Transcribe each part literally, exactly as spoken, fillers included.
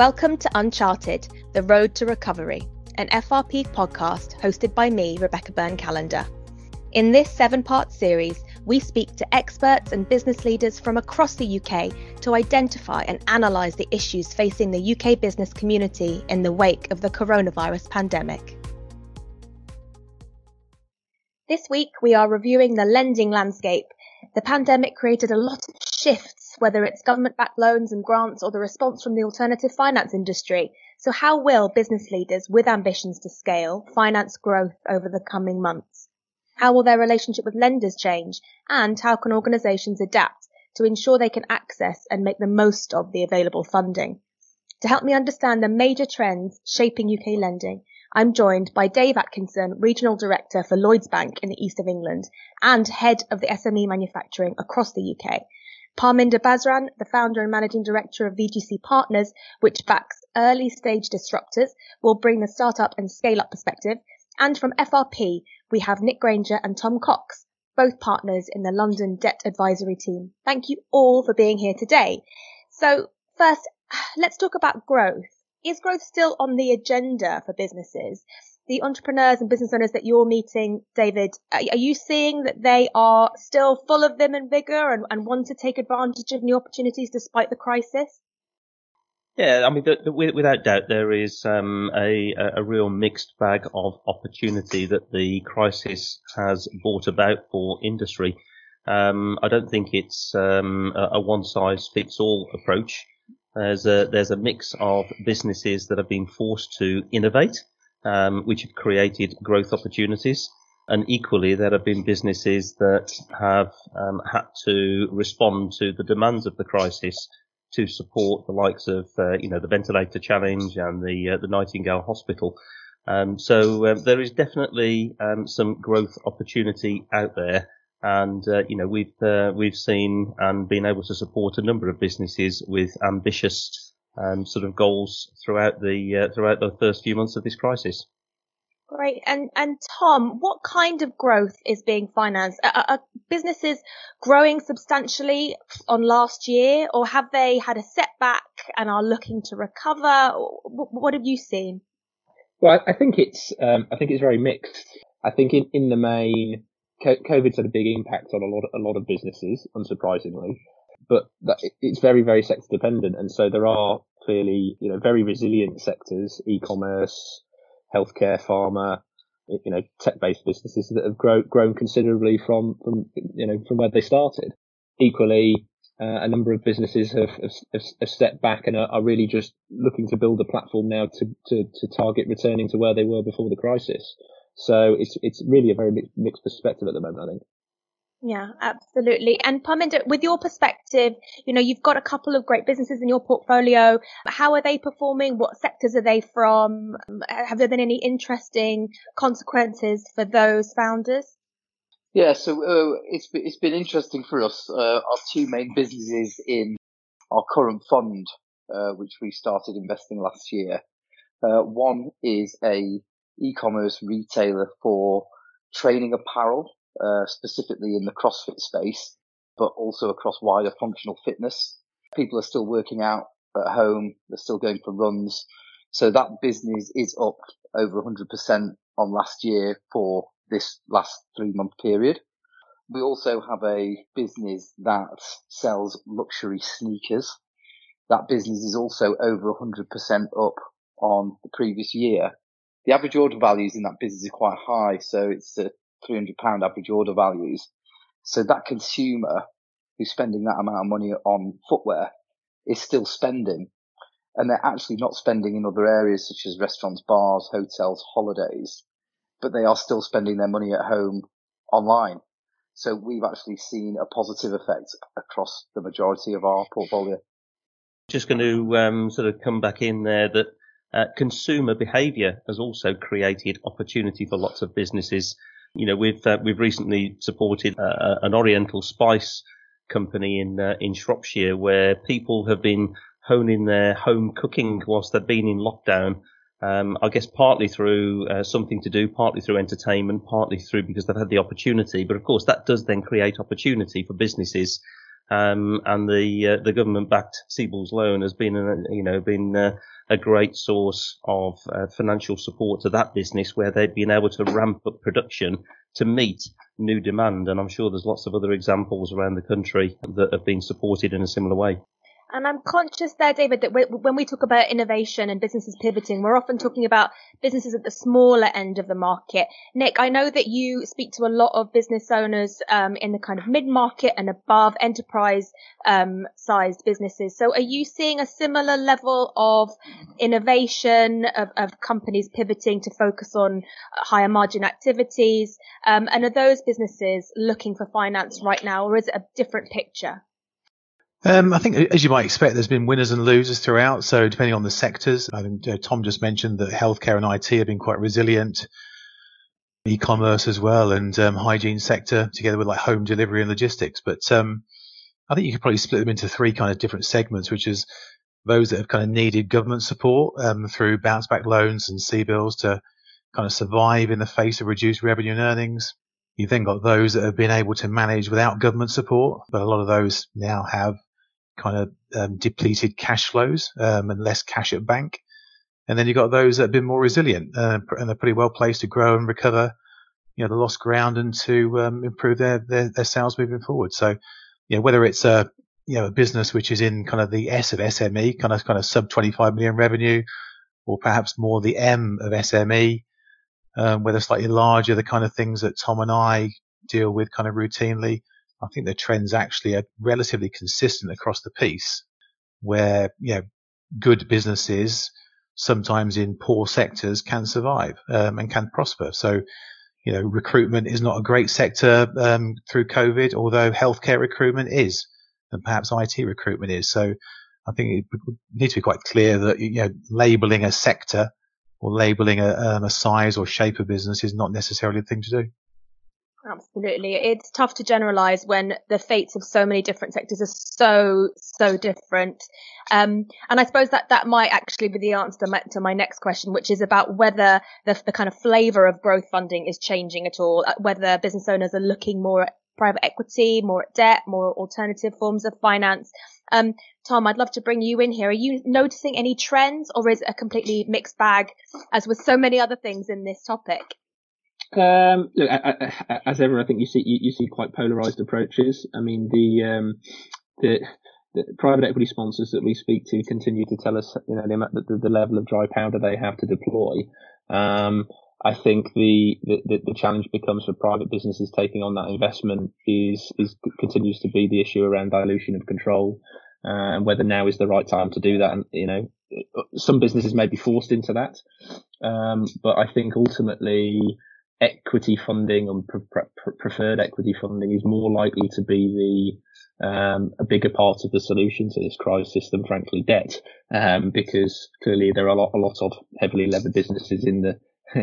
Welcome to Uncharted, The Road to Recovery, an F R P podcast hosted by me, Rebecca Byrne Callender. In this seven-part series, we speak to experts and business leaders from across the U K to identify and analyse the issues facing the U K business community in the wake of the coronavirus pandemic. This week, we are reviewing the lending landscape. The pandemic created a lot of shifts, whether it's government-backed loans and grants or the response from the alternative finance industry. So how will business leaders with ambitions to scale finance growth over the coming months? How will their relationship with lenders change? And how can organisations adapt to ensure they can access and make the most of the available funding? To help me understand the major trends shaping U K lending, I'm joined by Dave Atkinson, Regional Director for Lloyds Bank in the East of England and Head of the S M E Manufacturing across the U K. Parminder Basran, the Founder and Managing Director of V G C Partners, which backs early-stage disruptors, will bring the startup and scale-up perspective. And from F R P, we have Nick Granger and Tom Cox, both partners in the London Debt Advisory team. Thank you all for being here today. So first, let's talk about growth. Is growth still on the agenda for businesses? The entrepreneurs and business owners that you're meeting, David, are you seeing that they are still full of vim and vigour and, and want to take advantage of new opportunities despite the crisis? Yeah, I mean, the, the, without doubt, there is um, a, a real mixed bag of opportunity that the crisis has brought about for industry. Um, I don't think it's um, a, a one-size-fits-all approach. There's a, there's a mix of businesses that have been forced to innovate, um, which have created growth opportunities. And equally, there have been businesses that have um, had to respond to the demands of the crisis to support the likes of, uh, you know, the ventilator challenge and the, uh, the Nightingale Hospital. Um, so um, there is definitely um, some growth opportunity out there. And, uh, you know, we've, uh, we've seen and been able to support a number of businesses with ambitious, um, sort of goals throughout the, uh, throughout the first few months of this crisis. Great. And, and Tom, what kind of growth is being financed? Are, are businesses growing substantially on last year, or have they had a setback and are looking to recover? What have you seen? Well, I think it's, um, I think it's very mixed. I think in, in the main, COVID's had a big impact on a lot, of, a lot of businesses, unsurprisingly, but that, it's very, very sector dependent. And so there are clearly, you know, very resilient sectors, e-commerce, healthcare, pharma, you know, tech-based businesses that have grown, grown considerably from, from, you know, from where they started. Equally, uh, a number of businesses have, have, have stepped back and are, are really just looking to build a platform now to, to, to target returning to where they were before the crisis. So it's it's really a very mixed perspective at the moment, I think. Yeah, absolutely. And Parminder, with your perspective, you know, you've got a couple of great businesses in your portfolio. How are they performing? What sectors are they from? Have there been any interesting consequences for those founders? Yeah, so uh, it's been, it's been interesting for us. Uh, our two main businesses in our current fund, uh, which we started investing last year. Uh, one is a e-commerce retailer for training apparel, uh, specifically in the CrossFit space, but also across wider functional fitness. People are still working out at home. They're still going for runs. So that business is up over one hundred percent on last year for this last three-month period. We also have a business that sells luxury sneakers. That business is also over one hundred percent up on the previous year. The average order values in that business are quite high, so it's a three hundred pounds average order values. So that consumer who's spending that amount of money on footwear is still spending, and they're actually not spending in other areas such as restaurants, bars, hotels, holidays, but they are still spending their money at home online. So we've actually seen a positive effect across the majority of our portfolio. Just going to um, sort of come back in there that Uh, consumer behaviour has also created opportunity for lots of businesses. You know, we've uh, we've recently supported uh, an Oriental Spice company in uh, in Shropshire, where people have been honing their home cooking whilst they've been in lockdown. Um, I guess partly through uh, something to do, partly through entertainment, partly through because they've had the opportunity. But of course, that does then create opportunity for businesses um, and the uh, the government-backed C BILS loan has been, a, you know, been uh, a great source of uh, financial support to that business, where they've been able to ramp up production to meet new demand. And I'm sure there's lots of other examples around the country that have been supported in a similar way. And I'm conscious there, David, that when we talk about innovation and businesses pivoting, we're often talking about businesses at the smaller end of the market. Nick, I know that you speak to a lot of business owners um, in the kind of mid-market and above enterprise um, sized businesses. So are you seeing a similar level of innovation, of, of companies pivoting to focus on higher margin activities? Um, and are those businesses looking for finance right now, or is it a different picture? Um, I think, as you might expect, there's been winners and losers throughout. So depending on the sectors, I think uh, Tom just mentioned that healthcare and I T have been quite resilient, e-commerce as well, and um, hygiene sector, together with like home delivery and logistics. But um, I think you could probably split them into three kind of different segments, which is those that have kind of needed government support um, through bounce back loans and C BILS to kind of survive in the face of reduced revenue and earnings. You've then got those that have been able to manage without government support, but a lot of those now have kind of um, depleted cash flows um, and less cash at bank. And then you've got those that have been more resilient uh, and are pretty well placed to grow and recover, you know, the lost ground and to um, improve their, their, their sales moving forward. So, you know, whether it's a, you know, a business which is in kind of the S of S M E, kind of, kind of sub twenty-five million revenue, or perhaps more the M of S M E, um, whether slightly larger, the kind of things that Tom and I deal with kind of routinely. I think the trends actually are relatively consistent across the piece, where, you know, good businesses sometimes in poor sectors can survive um, and can prosper. So, you know, recruitment is not a great sector um, through COVID, although healthcare recruitment is, and perhaps I T recruitment is. So I think it needs to be quite clear that, you know, labeling a sector or labeling a, um, a size or shape of business is not necessarily the thing to do. Absolutely. It's tough to generalize when the fates of so many different sectors are so, so different. Um, and I suppose that that might actually be the answer to my, to my next question, which is about whether the, the kind of flavor of growth funding is changing at all, whether business owners are looking more at private equity, more at debt, more alternative forms of finance. Um, Tom, I'd love to bring you in here. Are you noticing any trends, or is it a completely mixed bag, as with so many other things in this topic? Um, look, I, I, as ever, I think you see you, you see quite polarised approaches. I mean, the, um, the the private equity sponsors that we speak to continue to tell us, you know, the, the, the level of dry powder they have to deploy. Um, I think the, the, the challenge becomes for private businesses taking on that investment is is continues to be the issue around dilution of control, uh, and whether now is the right time to do that. And, you know, some businesses may be forced into that, um, but I think ultimately equity funding and pre- pre- preferred equity funding is more likely to be the um a bigger part of the solution to this crisis than, frankly, debt, um because clearly there are a lot, a lot of heavily levered businesses in the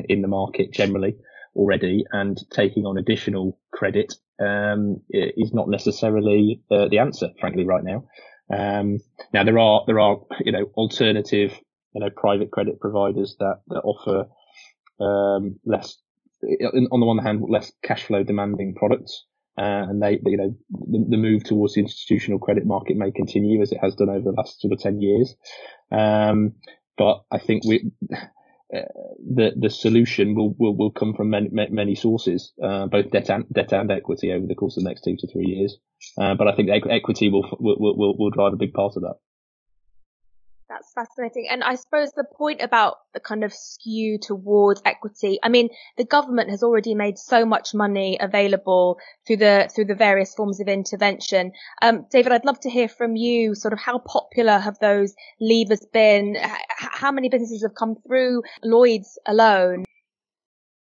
in the market generally already, and taking on additional credit um is not necessarily uh, the answer, frankly, right now. Um now there are there are you know alternative you know private credit providers that that offer um less, on the one hand, less cash flow demanding products, uh, and they, you know, the, the move towards the institutional credit market may continue, as it has done over the last sort of ten years. Um, but I think we, uh, the the solution will will, will come from many many sources, uh, both debt and debt and equity over the course of the next two to three years. Uh, but I think equity will will will will drive a big part of that. That's fascinating. And I suppose the point about the kind of skew towards equity, I mean, the government has already made so much money available through the through the various forms of intervention. Um, David, I'd love to hear from you sort of how popular have those levers been? H- how many businesses have come through Lloyds alone?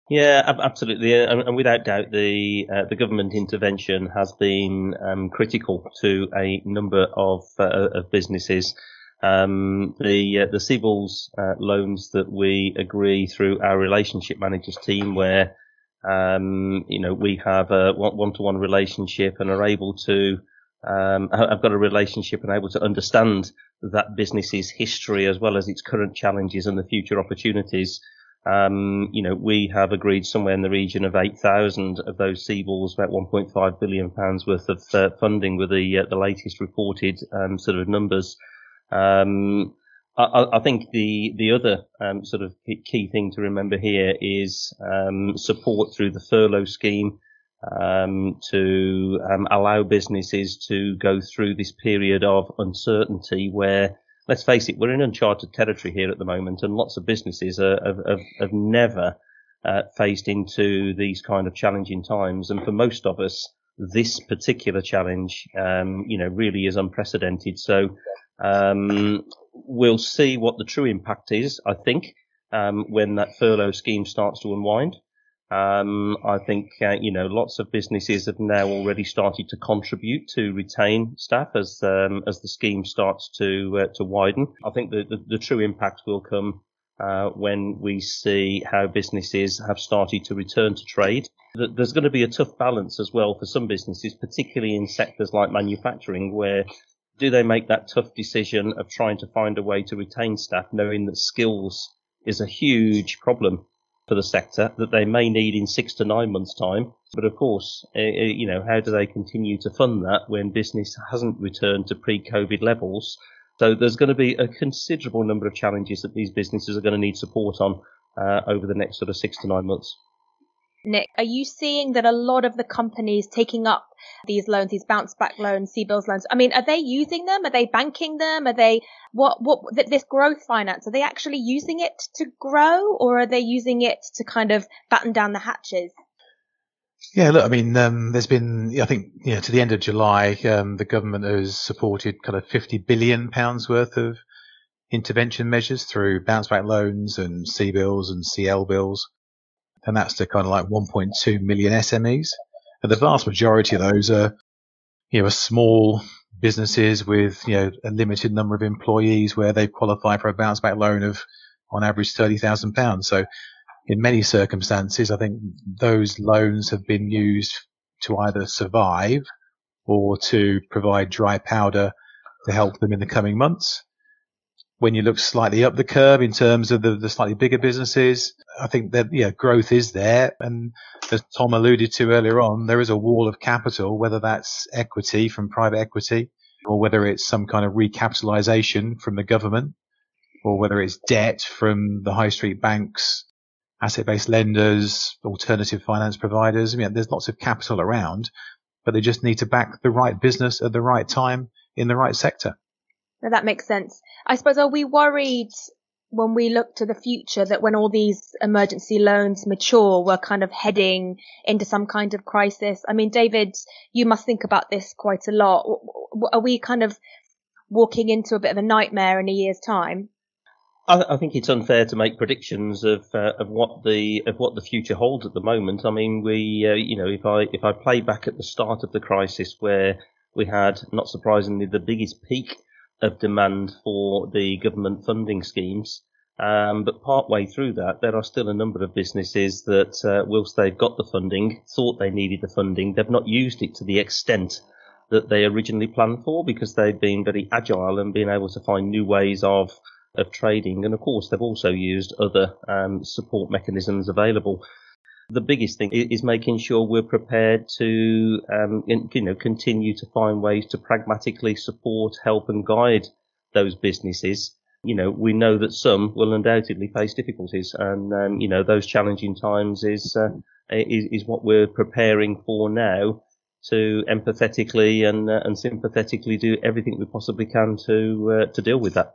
Yeah, absolutely. And without doubt, the uh, the government intervention has been um, critical to a number of, uh, of businesses. Um, the, uh, the C BILS uh, loans that we agree through our relationship managers team, where, um, you know, we have a one-to-one relationship and are able to, um, I've got a relationship and able to understand that business's history as well as its current challenges and the future opportunities. Um, you know, we have agreed somewhere in the region of eight thousand of those C BILS, about one point five billion pounds worth of uh, funding with the, uh, the latest reported um, sort of numbers. Um, I, I think the, the other um, sort of key thing to remember here is um, support through the furlough scheme um, to um, allow businesses to go through this period of uncertainty where, let's face it, we're in uncharted territory here at the moment, and lots of businesses are, have, have, have never uh, faced into these kind of challenging times. And for most of us, this particular challenge, um, you know, really is unprecedented. So um, we'll see what the true impact is, I think, um, when that furlough scheme starts to unwind. Um, I think, uh, you know, lots of businesses have now already started to contribute to retain staff as, um, as the scheme starts to, uh, to widen. I think the, the, the true impact will come, uh, when we see how businesses have started to return to trade. There's going to be a tough balance as well for some businesses, particularly in sectors like manufacturing, where do they make that tough decision of trying to find a way to retain staff, knowing that skills is a huge problem for the sector that they may need in six to nine months' time. But of course, uh, you know, how do they continue to fund that when business hasn't returned to pre-COVID levels? So there's going to be a considerable number of challenges that these businesses are going to need support on uh, over the next sort of six to nine months. Nick, are you seeing that a lot of the companies taking up these loans, these bounce back loans, C BILS loans, I mean, are they using them? Are they banking them? Are they, what, what, this growth finance, are they actually using it to grow, or are they using it to kind of batten down the hatches? Yeah, look, I mean, um, there's been, I think, you know, to the end of July, um, the government has supported kind of fifty billion pounds worth of intervention measures through bounce back loans and C BILS and C L BILS. And that's to kind of like one point two million S M Es. And the vast majority of those are, you know, are small businesses with, you know, a limited number of employees where they qualify for a bounce back loan of, on average, thirty thousand pounds. So in many circumstances, I think those loans have been used to either survive or to provide dry powder to help them in the coming months. When you look slightly up the curve in terms of the, the slightly bigger businesses, I think that, yeah, growth is there. And as Tom alluded to earlier on, there is a wall of capital, whether that's equity from private equity or whether it's some kind of recapitalization from the government or whether it's debt from the high street banks, asset-based lenders, alternative finance providers. I mean, there's lots of capital around, but they just need to back the right business at the right time in the right sector. No, that makes sense. I suppose, are we worried when we look to the future that when all these emergency loans mature, we're kind of heading into some kind of crisis? I mean, David, you must think about this quite a lot. Are we kind of walking into a bit of a nightmare in a year's time? I, I think it's unfair to make predictions of uh, of what the of what the future holds at the moment. I mean, we uh, you know, if I if I play back at the start of the crisis where we had, not surprisingly, the biggest peak of demand for the government funding schemes. Um, but partway through that, there are still a number of businesses that, uh, whilst they've got the funding, thought they needed the funding, they've not used it to the extent that they originally planned for because they've been very agile and been able to find new ways of, of trading. And of course, they've also used other, um, support mechanisms available. The biggest thing is making sure we're prepared to, um, you know, continue to find ways to pragmatically support, help and guide those businesses. You know, we know that some will undoubtedly face difficulties and, um, you know, those challenging times is, uh, is, is what we're preparing for now to empathetically and, uh, and sympathetically do everything we possibly can to, uh, to deal with that.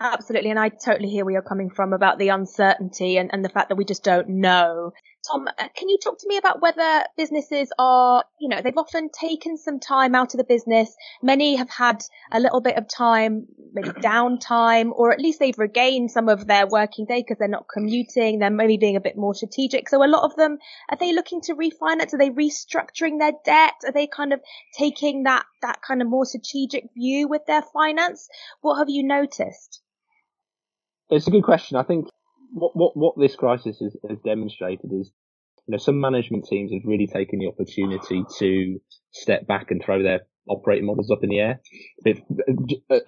Absolutely. And I totally hear where you're coming from about the uncertainty and, and the fact that we just don't know. Tom, can you talk to me about whether businesses are, you know, they've often taken some time out of the business. Many have had a little bit of time, maybe downtime, or at least they've regained some of their working day because they're not commuting. They're maybe being a bit more strategic. So a lot of them, are they looking to refinance? Are they restructuring their debt? Are they kind of taking that, that kind of more strategic view with their finance? What have you noticed? It's a good question. I think what what, what this crisis has, has demonstrated is, you know, some management teams have really taken the opportunity to step back and throw their operating models up in the air, if,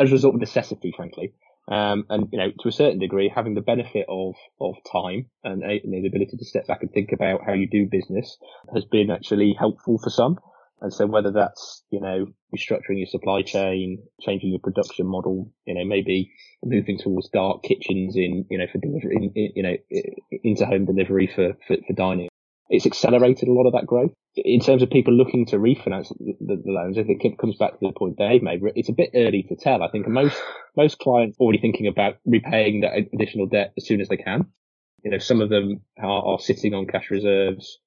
as a result of necessity, frankly. Um, and, you know, to a certain degree, having the benefit of, of time and, and the ability to step back and think about how you do business has been actually helpful for some. And so whether that's, you know, restructuring your supply chain, changing your production model, you know, maybe moving towards dark kitchens in, you know, for delivery, in, you know, into home delivery for, for, for dining. It's accelerated a lot of that growth. In terms of people looking to refinance the, the loans, I think it comes back to the point Dave made. It's a bit early to tell. I think most, most clients are already thinking about repaying that additional debt as soon as they can. You know, some of them are, are sitting on cash reserves.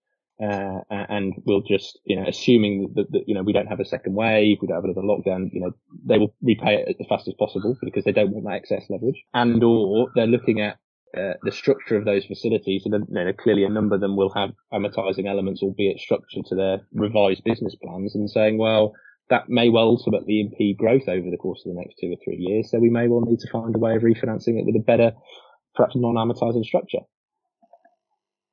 Uh, and we'll just, you know, assuming that, that, you know, we don't have a second wave, we don't have another lockdown, you know, they will repay it as fast as possible because they don't want that excess leverage. And or they're looking at uh, the structure of those facilities. And then, you know, clearly a number of them will have amortizing elements, albeit structured to their revised business plans, and saying, well, that may well ultimately impede growth over the course of the next two or three years. So we may well need to find a way of refinancing it with a better, perhaps non-amortizing structure.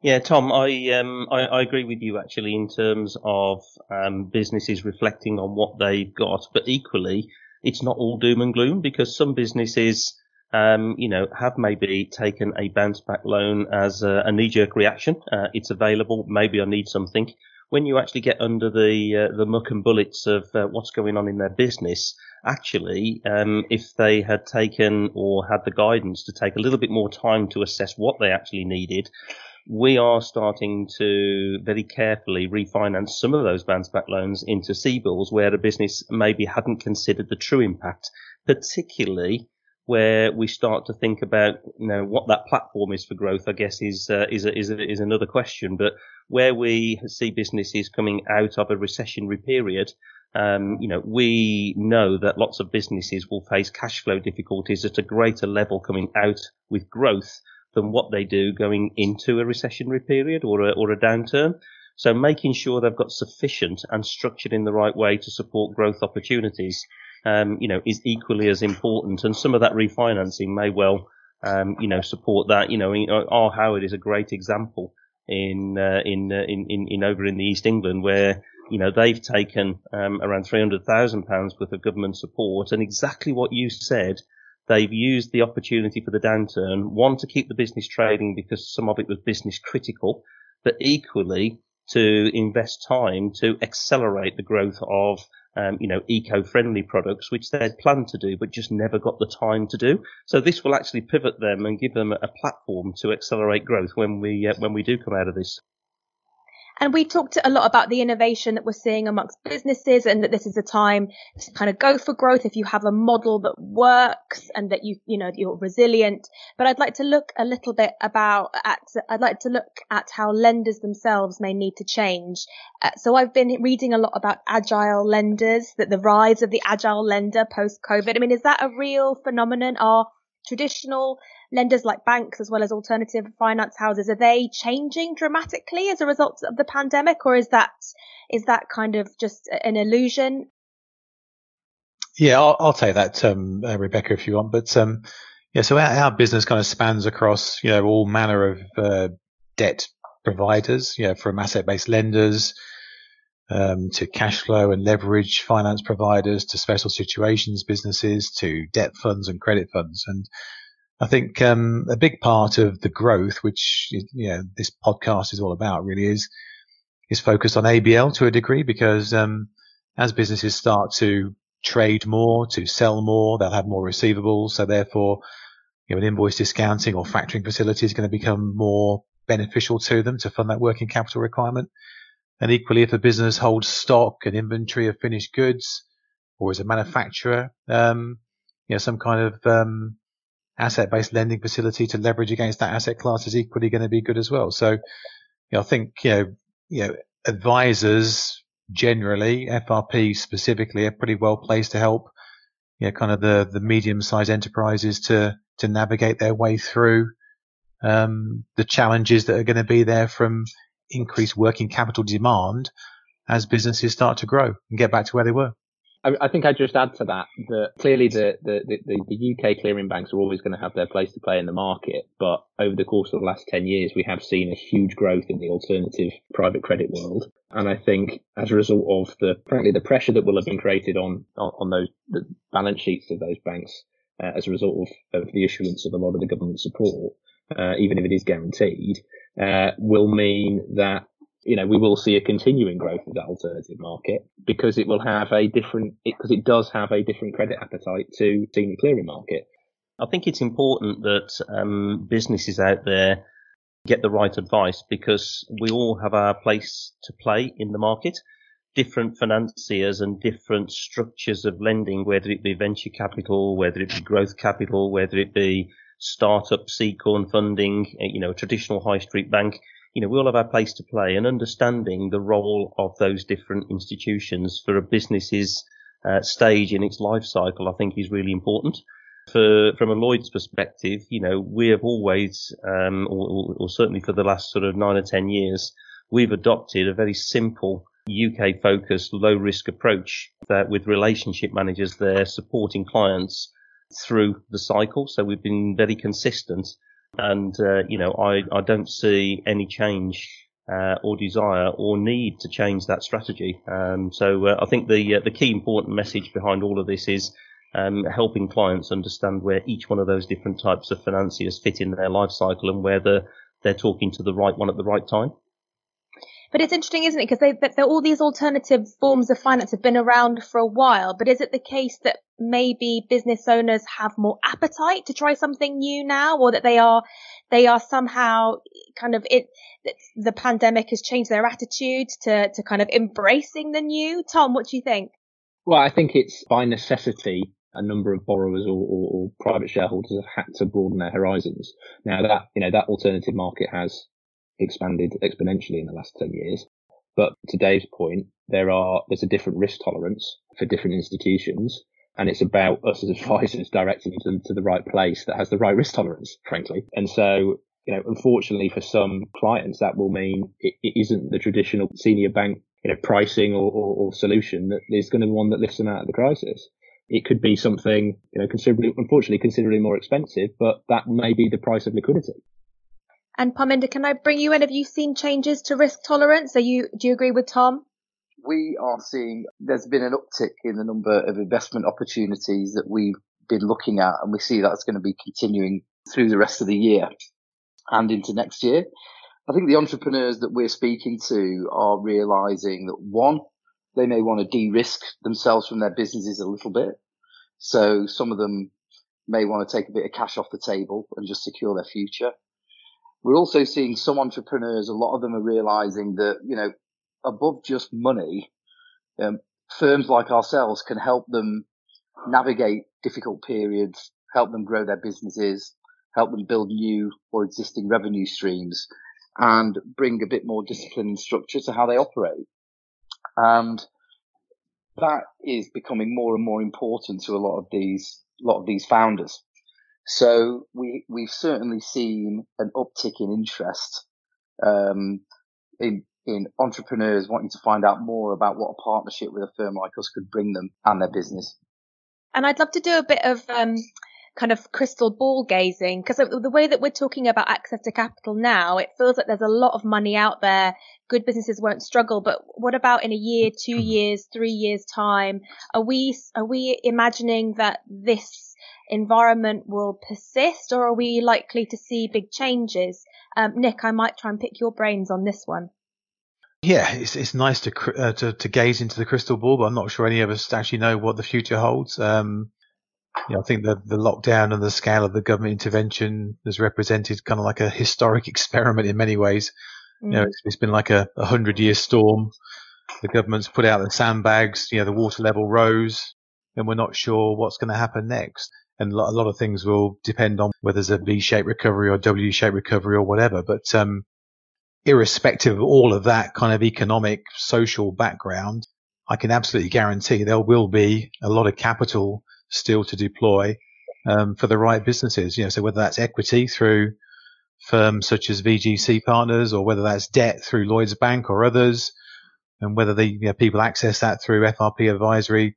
Yeah, Tom, I, um, I, I agree with you actually in terms of, um, businesses reflecting on what they've got, but equally, it's not all doom and gloom because some businesses, um, you know, have maybe taken a bounce back loan as a, a knee jerk reaction. Uh, it's available. Maybe I need something. When you actually get under the, uh, the muck and bullets of uh, what's going on in their business, actually, um, if they had taken or had the guidance to take a little bit more time to assess what they actually needed, we are starting to very carefully refinance some of those bounce back loans into C BILS where the business maybe hadn't considered the true impact, particularly where we start to think about, you know, what that platform is for growth, I guess, is, uh, is, a, is, a, is another question. But where we see businesses coming out of a recessionary period, um, you know, we know that lots of businesses will face cash flow difficulties at a greater level coming out with growth than what they do going into a recessionary period or a, or a downturn. So making sure they've got sufficient and structured in the right way to support growth opportunities, um, you know, is equally as important. And some of that refinancing may well, um, you know, support that. You know, R. Howard is a great example in, uh, in, uh, in, in, in over in the East England where, you know, they've taken, um, around three hundred thousand pounds worth of government support and exactly what you said. They've used the opportunity for the downturn, one, to keep the business trading because some of it was business critical, but equally to invest time to accelerate the growth of, um, you know, eco-friendly products, which they had planned to do, but just never got the time to do. So this will actually pivot them and give them a platform to accelerate growth when we, uh, when we do come out of this. And we talked a lot about the innovation that we're seeing amongst businesses and that this is a time to kind of go for growth if you have a model that works and that you, you know, you're resilient. But I'd like to look a little bit about at, I'd like to look at how lenders themselves may need to change. Uh, so I've been reading a lot about agile lenders, that the rise of the agile lender post COVID. I mean, is that a real phenomenon? Are traditional lenders like banks as well as alternative finance houses, are they changing dramatically as a result of the pandemic, or is that is that kind of just an illusion? Yeah, I'll, I'll take that, um, uh, Rebecca, if you want. But um, yeah, so our, our business kind of spans across, you know, all manner of uh, debt providers, you know, from asset-based lenders um, to cash flow and leverage finance providers to special situations businesses to debt funds and credit funds. And I think um, a big part of the growth, which, you know, this podcast is all about really, is is focused on A B L to a degree because um, as businesses start to trade more, to sell more, they'll have more receivables. So therefore, you know, an invoice discounting or factoring facility is going to become more beneficial to them to fund that working capital requirement. And equally, if a business holds stock and inventory of finished goods or is a manufacturer, um, you know, some kind of um asset-based lending facility to leverage against that asset class is equally going to be good as well. So, you know, I think, you know, you know, advisors generally, F R P specifically, are pretty well placed to help, you know, kind of the, the medium-sized enterprises to, to navigate their way through, um, the challenges that are going to be there from increased working capital demand as businesses start to grow and get back to where they were. I think I'd just add to that that clearly the, the, the, the U K clearing banks are always going to have their place to play in the market. But over the course of the last ten years, we have seen a huge growth in the alternative private credit world. And I think as a result of the, frankly, the pressure that will have been created on, on, on those the balance sheets of those banks, uh, as a result of, of the issuance of a lot of the government support, uh, even if it is guaranteed, uh, will mean that, you know, we will see a continuing growth of that alternative market, because it will have a different, because it, it does have a different credit appetite to senior clearing market. I think it's important that um, businesses out there get the right advice, because we all have our place to play in the market. Different financiers and different structures of lending, whether it be venture capital, whether it be growth capital, whether it be startup C-corn funding, you know, a traditional high street bank, you know, we all have our place to play, and understanding the role of those different institutions for a business's uh, stage in its life cycle, I think, is really important. For, from a Lloyds perspective, you know, we have always, um, or, or certainly for the last sort of nine or ten years, we've adopted a very simple U K-focused low-risk approach that with relationship managers there supporting clients through the cycle. So we've been very consistent, and, uh, you know, I, I don't see any change uh, or desire or need to change that strategy. Um, so uh, I think the uh, the key important message behind all of this is Um, helping clients understand where each one of those different types of financiers fit in their life cycle, and where the, they're talking to the right one at the right time. But it's interesting, isn't it? Because they, they, all these alternative forms of finance have been around for a while. But is it the case that maybe business owners have more appetite to try something new now, or that they are they are somehow kind of it? The pandemic has changed their attitude to to kind of embracing the new. Tom, what do you think? Well, I think it's by necessity. A number of borrowers or, or, or private shareholders have had to broaden their horizons. Now that, you know, that alternative market has expanded exponentially in the last ten years. But to Dave's point, there are, there's a different risk tolerance for different institutions. And it's about us as advisors directing them to the right place that has the right risk tolerance, frankly. And so, you know, unfortunately for some clients, that will mean it, it isn't the traditional senior bank, you know, pricing or, or, or solution that is going to be one that lifts them out of the crisis. It could be something, you know, considerably, unfortunately, considerably more expensive, but that may be the price of liquidity. And Parminder, can I bring you in? Have you seen changes to risk tolerance? Are you, do you agree with Tom? We are seeing there's been an uptick in the number of investment opportunities that we've been looking at, and we see that's going to be continuing through the rest of the year and into next year. I think the entrepreneurs that we're speaking to are realizing that, one, they may want to de-risk themselves from their businesses a little bit. So some of them may want to take a bit of cash off the table and just secure their future. We're also seeing some entrepreneurs, a lot of them are realizing that, you know, above just money, um, firms like ourselves can help them navigate difficult periods, help them grow their businesses, help them build new or existing revenue streams, and bring a bit more discipline and structure to how they operate. And that is becoming more and more important to a lot of these, lot of these founders. So we, we've certainly seen an uptick in interest, um, in, in entrepreneurs wanting to find out more about what a partnership with a firm like us could bring them and their business. And I'd love to do a bit of, um, kind of crystal ball gazing, because the way that we're talking about access to capital now, it feels like there's a lot of money out there. Good businesses won't struggle, but what about in a year, two years, three years time? Are we are we imagining that this environment will persist, or are we likely to see big changes? Um, Nick, I might try and pick your brains on this one. Yeah, it's it's nice to uh, to, to gaze into the crystal ball, but I'm not sure any of us actually know what the future holds. Um, You know, I think the, the lockdown and the scale of the government intervention has represented kind of like a historic experiment in many ways. Mm. You know, it's, it's been like a hundred-year storm. The government's put out the sandbags. You know, the water level rose, and we're not sure what's going to happen next. And a lot, a lot of things will depend on whether there's a V-shaped recovery or W-shaped recovery or whatever. But um, irrespective of all of that kind of economic, social background, I can absolutely guarantee there will be a lot of capital still to deploy um, for the right businesses. You know, so whether that's equity through firms such as V G C Partners, or whether that's debt through Lloyds Bank or others, and whether the you know, people access that through F R P advisory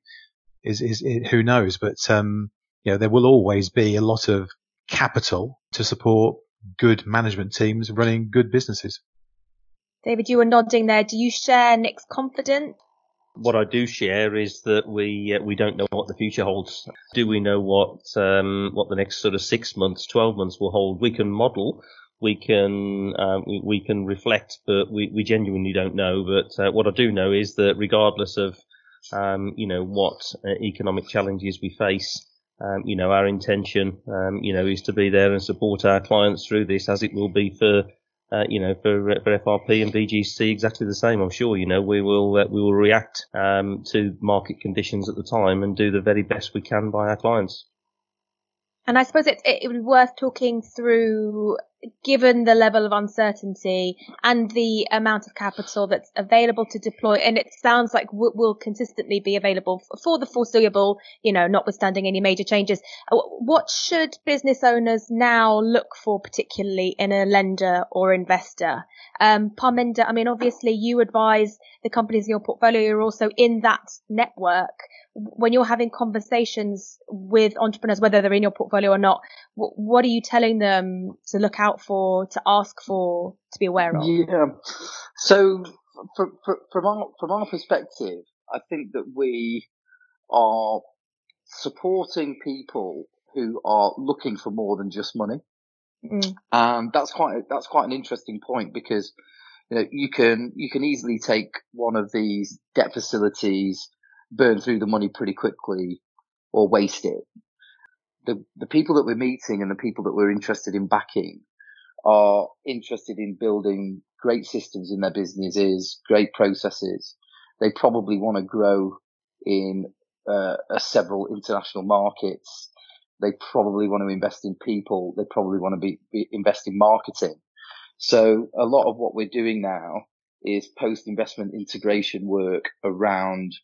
is, is, is who knows. But um, you know, there will always be a lot of capital to support good management teams running good businesses. David, you were nodding there. Do you share Nick's confidence? What I do share is that we uh, we don't know what the future holds. Do we know what um, what the next sort of six months, twelve months will hold? We can model, we can uh, we, we can reflect, but we, we genuinely don't know. But uh, what I do know is that regardless of um, you know what uh, economic challenges we face, um, you know our intention um, you know is to be there and support our clients through this, as it will be for. Uh, you know, for for F R P and V G C, exactly the same. I'm sure. You know, we will uh, we will react um, to market conditions at the time and do the very best we can by our clients. And I suppose it it would be worth talking through, given the level of uncertainty and the amount of capital that's available to deploy, and it sounds like w- will consistently be available for the foreseeable, you know, notwithstanding any major changes. What should business owners now look for, particularly in a lender or investor? Um, Parminder, I mean, obviously you advise the companies in your portfolio. You're also in that network. When you're having conversations with entrepreneurs, whether they're in your portfolio or not, w- what are you telling them to look out for, to ask for, to be aware of? Yeah. So for, for, from our from our perspective, I think that we are supporting people who are looking for more than just money, mm. and that's quite a, that's quite an interesting point, because you know you can you can easily take one of these debt facilities, burn through the money pretty quickly, or waste it. The the people that we're meeting and the people that we're interested in backing are interested in building great systems in their businesses, great processes. They probably want to grow in uh, several international markets. They probably want to invest in people. They probably want to be, be invest in marketing. So a lot of what we're doing now is post-investment integration work around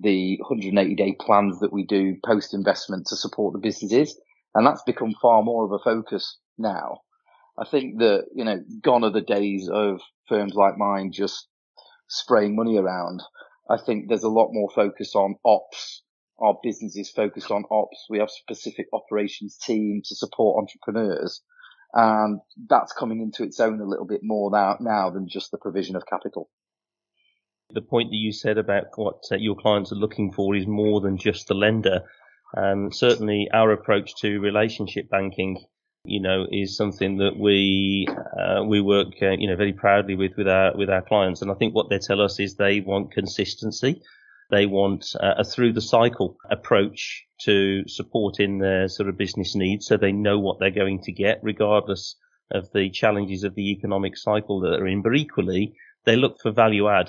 the one hundred eighty day plans that we do post-investment to support the businesses. And that's become far more of a focus now. I think that, you know, gone are the days of firms like mine just spraying money around. I think there's a lot more focus on ops. Our business is focused on ops. We have specific operations team to support entrepreneurs. And that's coming into its own a little bit more now, now than just the provision of capital. The point that you said about what uh, your clients are looking for is more than just the lender. Um, certainly our approach to relationship banking, you know, is something that we uh, we work, uh, you know, very proudly with with our with our clients. And I think what they tell us is they want consistency. They want uh, a through the cycle approach to supporting their sort of business needs, so they know what they're going to get, regardless of the challenges of the economic cycle that they're in. But equally, they look for value add.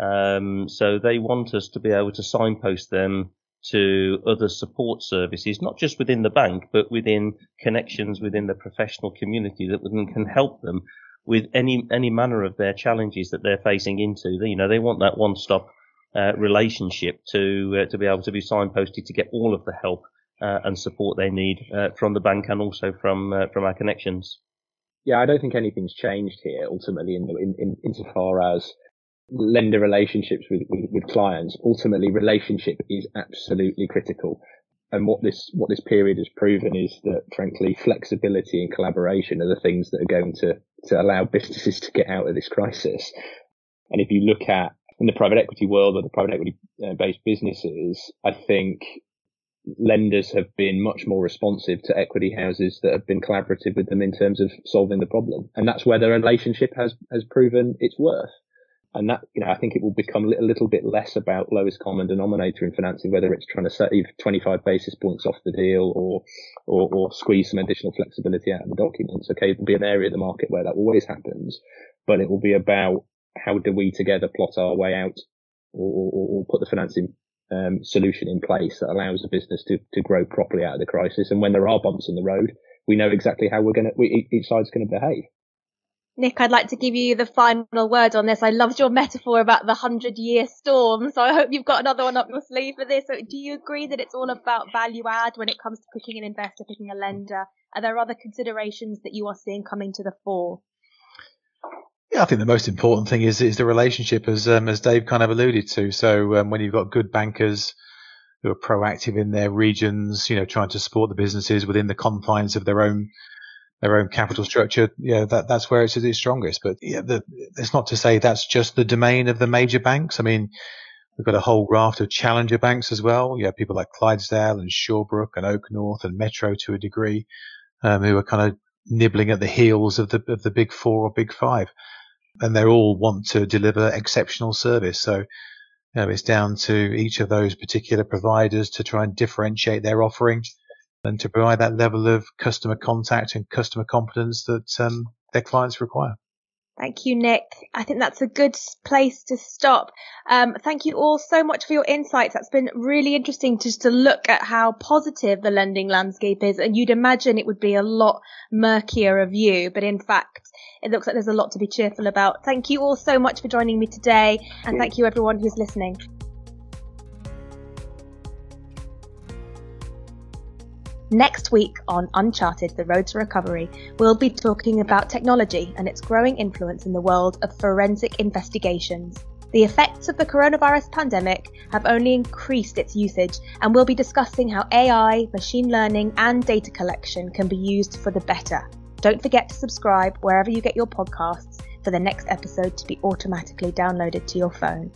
Um, so they want us to be able to signpost them to other support services, not just within the bank, but within connections within the professional community that can help them with any any manner of their challenges that they're facing into. You know, they want that one-stop uh, relationship to uh, to be able to be signposted to get all of the help uh, and support they need uh, from the bank and also from uh, from our connections. Yeah, I don't think anything's changed here ultimately in in, in insofar as lender relationships with, with, with clients. Ultimately, relationship is absolutely critical. And what this, what this period has proven is that, frankly, flexibility and collaboration are the things that are going to, to allow businesses to get out of this crisis. And if you look at in the private equity world or the private equity based businesses, I think lenders have been much more responsive to equity houses that have been collaborative with them in terms of solving the problem. And that's where the relationship has, has proven its worth. And that, you know, I think it will become a little bit less about lowest common denominator in financing, whether it's trying to save twenty-five basis points off the deal or, or, or squeeze some additional flexibility out of the documents. Okay, it'll be an area of the market where that always happens, but it will be about how do we together plot our way out or, or, or put the financing um, solution in place that allows the business to, to grow properly out of the crisis. And when there are bumps in the road, we know exactly how we're going to, each side's going to behave. Nick, I'd like to give you the final word on this. I loved your metaphor about the hundred-year storm, so I hope you've got another one up your sleeve for this. So do you agree that it's all about value add when it comes to picking an investor, picking a lender? Are there other considerations that you are seeing coming to the fore? Yeah, I think the most important thing is is the relationship, as um, as Dave kind of alluded to. So um, when you've got good bankers who are proactive in their regions, you know, trying to support the businesses within the confines of their own their own capital structure, yeah, that, that's where it's at its strongest. But yeah, the, it's not to say that's just the domain of the major banks. I mean, We've got a whole raft of challenger banks as well. You have people like Clydesdale and Shawbrook and Oak North and Metro to a degree, um, who are kind of nibbling at the heels of the of the big four or big five, and they all want to deliver exceptional service. So, you know, it's down to each of those particular providers to try and differentiate their offering and to provide that level of customer contact and customer competence that um, their clients require. Thank you, Nick. I think that's a good place to stop. Um, thank you all so much for your insights. That's been really interesting to, to look at how positive the lending landscape is. And you'd imagine it would be a lot murkier of you, but in fact, it looks like there's a lot to be cheerful about. Thank you all so much for joining me today. And thank you everyone who's listening. Next week on Uncharted, The Road to Recovery, we'll be talking about technology and its growing influence in the world of forensic investigations. The effects of the coronavirus pandemic have only increased its usage, and we'll be discussing how A I, machine learning and data collection can be used for the better. Don't forget to subscribe wherever you get your podcasts for the next episode to be automatically downloaded to your phone.